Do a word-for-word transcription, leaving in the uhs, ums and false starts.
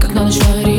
как на ночной